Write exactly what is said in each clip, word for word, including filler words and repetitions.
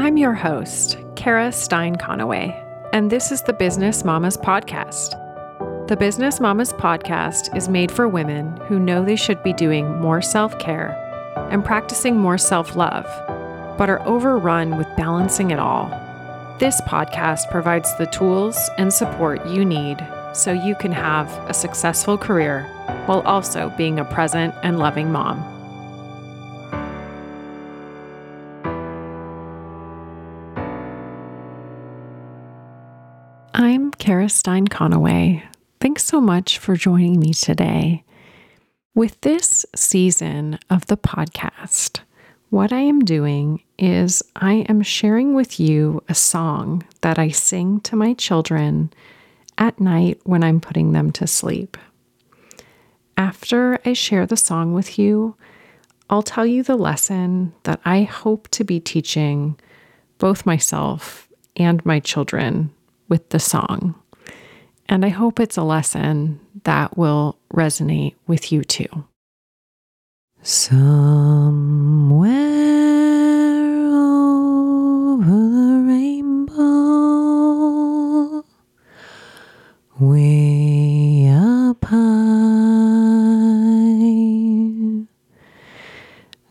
I'm your host, Kara Stein Conaway, and this is the Business Mamas Podcast. The Business Mamas Podcast is made for women who know they should be doing more self-care and practicing more self-love, but are overrun with balancing it all. This podcast provides the tools and support you need so you can have a successful career while also being a present and loving mom. I'm Kara Stein Conaway. Thanks so much for joining me today. With this season of the podcast, what I am doing is I am sharing with you a song that I sing to my children at night when I'm putting them to sleep. After I share the song with you, I'll tell you the lesson that I hope to be teaching both myself and my children with the song. And I hope it's a lesson that will resonate with you too. Somewhere over the rainbow, way up high,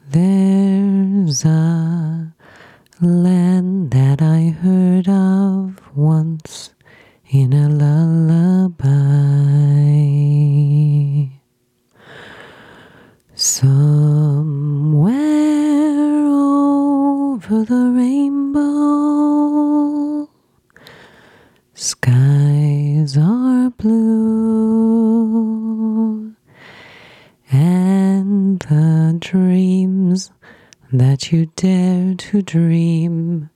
there's a land that I heard of once in a lullaby. Somewhere over the rainbow, skies are blue, and the dreams that you dare to dream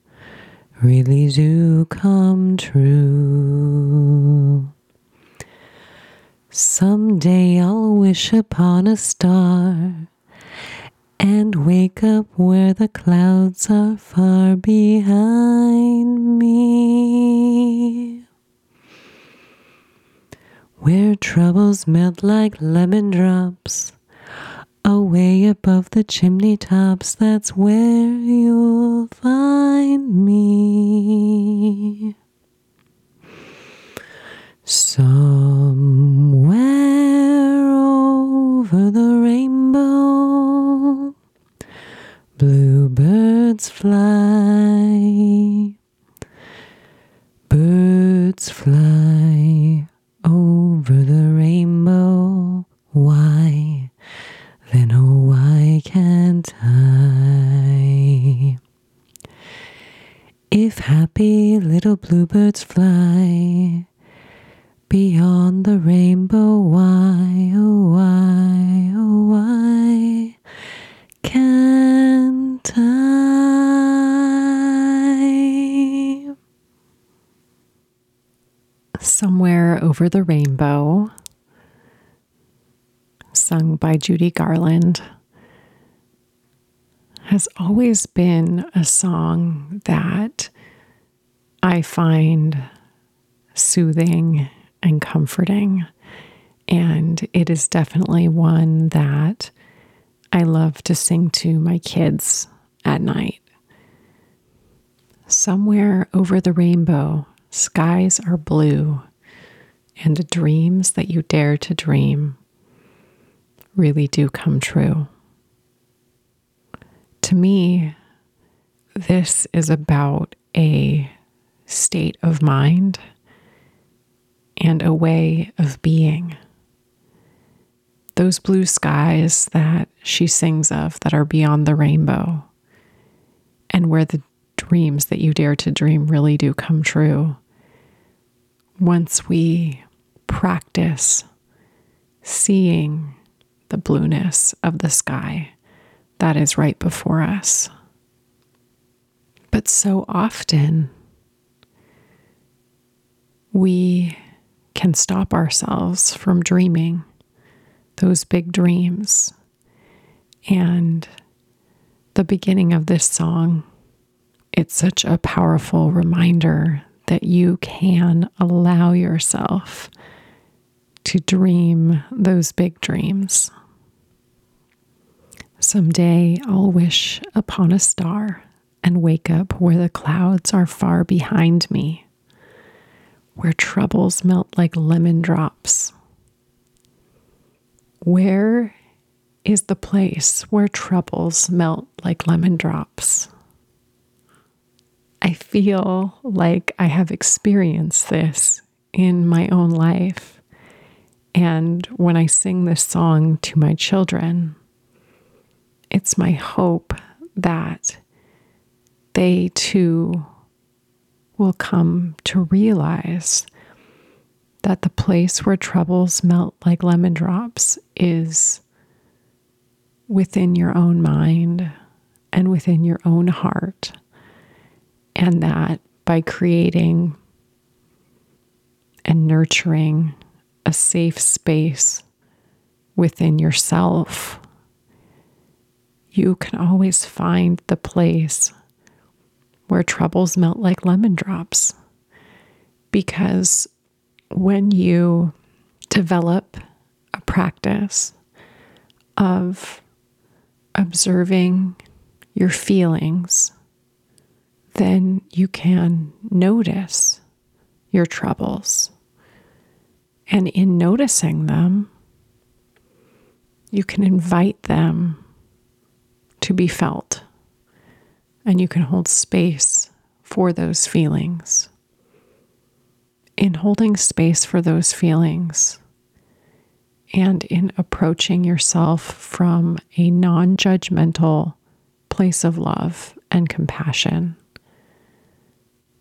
really do come true. Someday I'll wish upon a star and wake up where the clouds are far behind me, where troubles melt like lemon drops away above the chimney tops. That's where you'll find me. Somewhere over the rainbow, bluebirds fly, birds fly over the rainbow. Why? Then oh, why can't I? If happy little bluebirds fly beyond the rainbow, why, oh why, oh why can't I? Somewhere Over the Rainbow, sung by Judy Garland, has always been a song that I find soothing and comforting. And it is definitely one that I love to sing to my kids at night. Somewhere over the rainbow, skies are blue, and the dreams that you dare to dream really do come true. To me, this is about a state of mind and a way of being. Those blue skies that she sings of that are beyond the rainbow, and where the dreams that you dare to dream really do come true. Once we practice seeing the blueness of the sky that is right before us. But so often, we can stop ourselves from dreaming those big dreams. And the beginning of this song, it's such a powerful reminder that you can allow yourself to dream those big dreams. Someday I'll wish upon a star and can wake up where the clouds are far behind me, where troubles melt like lemon drops. Where is the place where troubles melt like lemon drops? I feel like I have experienced this in my own life. And when I sing this song to my children, it's my hope that they too will come to realize that the place where troubles melt like lemon drops is within your own mind and within your own heart. And that by creating and nurturing a safe space within yourself, you can always find the place where troubles melt like lemon drops. Because when you develop a practice of observing your feelings, then you can notice your troubles. And in noticing them, you can invite them to be felt. And you can hold space for those feelings. In holding space for those feelings and in approaching yourself from a non-judgmental place of love and compassion,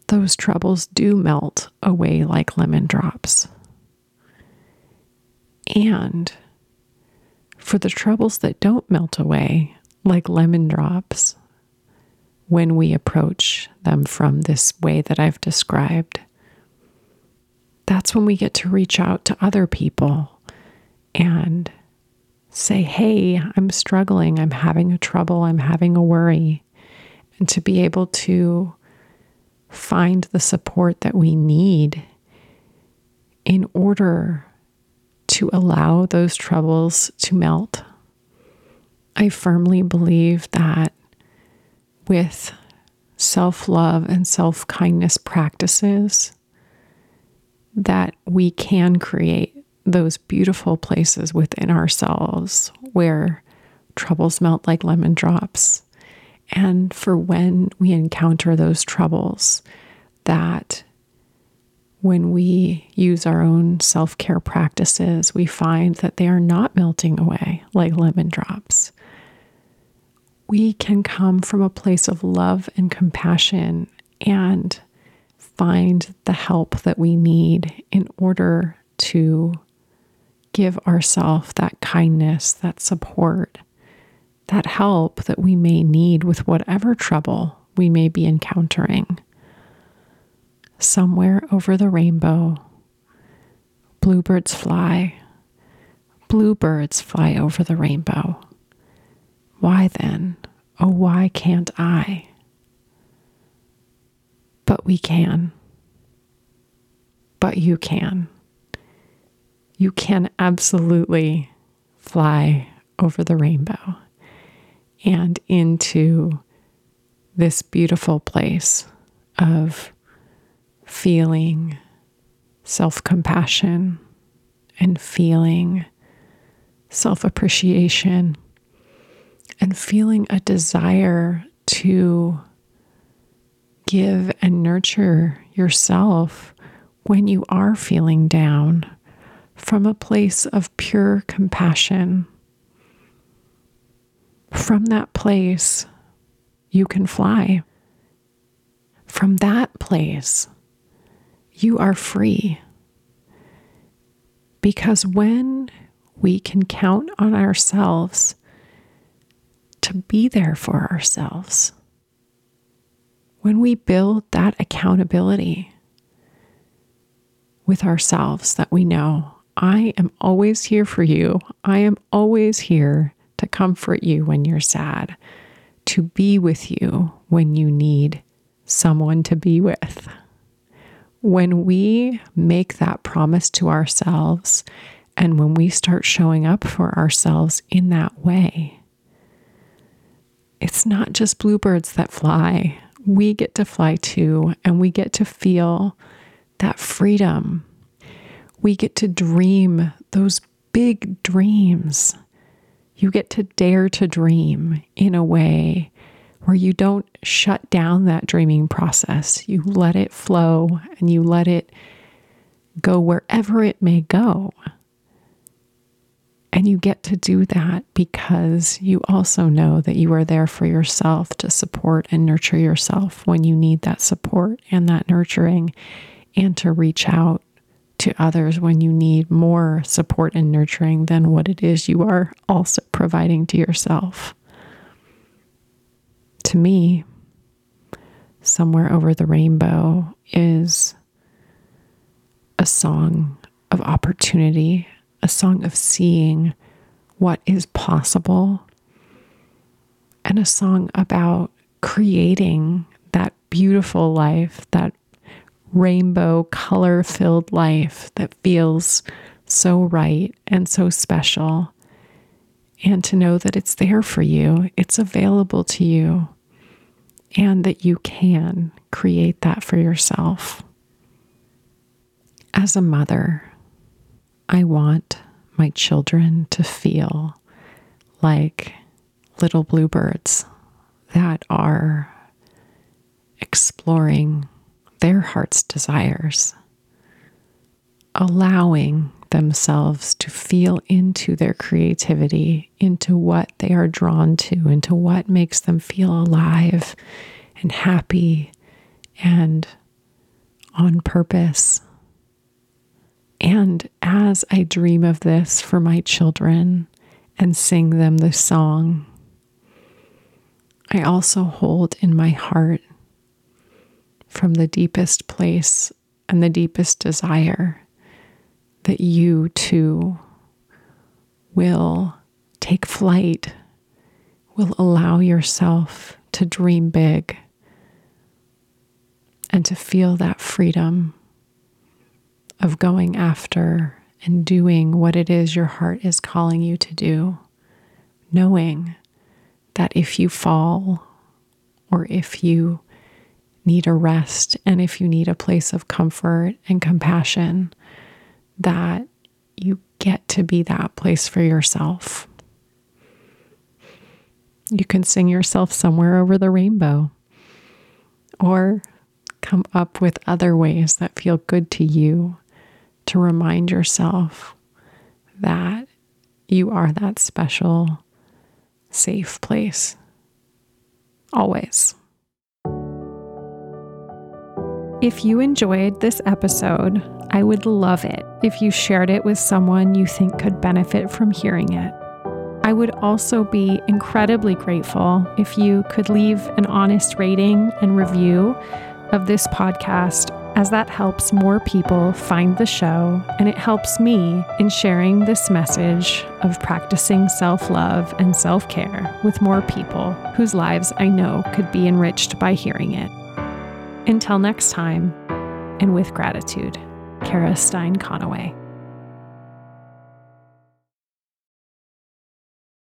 those troubles do melt away like lemon drops. And for the troubles that don't melt away like lemon drops, when we approach them from this way that I've described, that's when we get to reach out to other people and say, hey, I'm struggling, I'm having a trouble, I'm having a worry. And to be able to find the support that we need in order to allow those troubles to melt. I firmly believe that with self-love and self-kindness practices, that we can create those beautiful places within ourselves where troubles melt like lemon drops. And for when we encounter those troubles, that when we use our own self-care practices, we find that they are not melting away like lemon drops. We can come from a place of love and compassion and find the help that we need in order to give ourselves that kindness, that support, that help that we may need with whatever trouble we may be encountering. Somewhere over the rainbow, bluebirds fly. Bluebirds fly over the rainbow. Why then, oh why can't I? But we can. But you can. You can absolutely fly over the rainbow and into this beautiful place of feeling self-compassion and feeling self-appreciation and feeling a desire to give and nurture yourself when you are feeling down from a place of pure compassion. From that place, you can fly. From that place, you are free. Because when we can count on ourselves to be there for ourselves, when we build that accountability with ourselves that we know, I am always here for you. I am always here to comfort you when you're sad, to be with you when you need someone to be with. When we make that promise to ourselves and when we start showing up for ourselves in that way, it's not just bluebirds that fly we get to fly to, and we get to feel that freedom. We get to dream those big dreams. You get to dare to dream in a way where you don't shut down that dreaming process. You let it flow and you let it go wherever it may go. And you get to do that because you also know that you are there for yourself to support and nurture yourself when you need that support and that nurturing, and to reach out to others when you need more support and nurturing than what it is you are also providing to yourself. To me, Somewhere Over the Rainbow is a song of opportunity, a song of seeing what is possible, and a song about creating that beautiful life, that rainbow color-filled life that feels so right and so special, and to know that it's there for you, it's available to you, and that you can create that for yourself. As a mother, I want my children to feel like little bluebirds that are exploring their heart's desires, allowing themselves to feel into their creativity, into what they are drawn to, into what makes them feel alive and happy and on purpose. And as I dream of this for my children and sing them this song, I also hold in my heart, from the deepest place and the deepest desire, that you too will take flight, will allow yourself to dream big and to feel that freedom of going after and doing what it is your heart is calling you to do, knowing that if you fall, or if you need a rest, and if you need a place of comfort and compassion, that you get to be that place for yourself. You can sing yourself Somewhere Over the Rainbow, or come up with other ways that feel good to you, to remind yourself that you are that special, safe place, always. If you enjoyed this episode, I would love it if you shared it with someone you think could benefit from hearing it. I would also be incredibly grateful if you could leave an honest rating and review of this podcast, as that helps more people find the show, and it helps me in sharing this message of practicing self-love and self-care with more people whose lives I know could be enriched by hearing it. Until next time, and with gratitude, Kara Stein Conaway.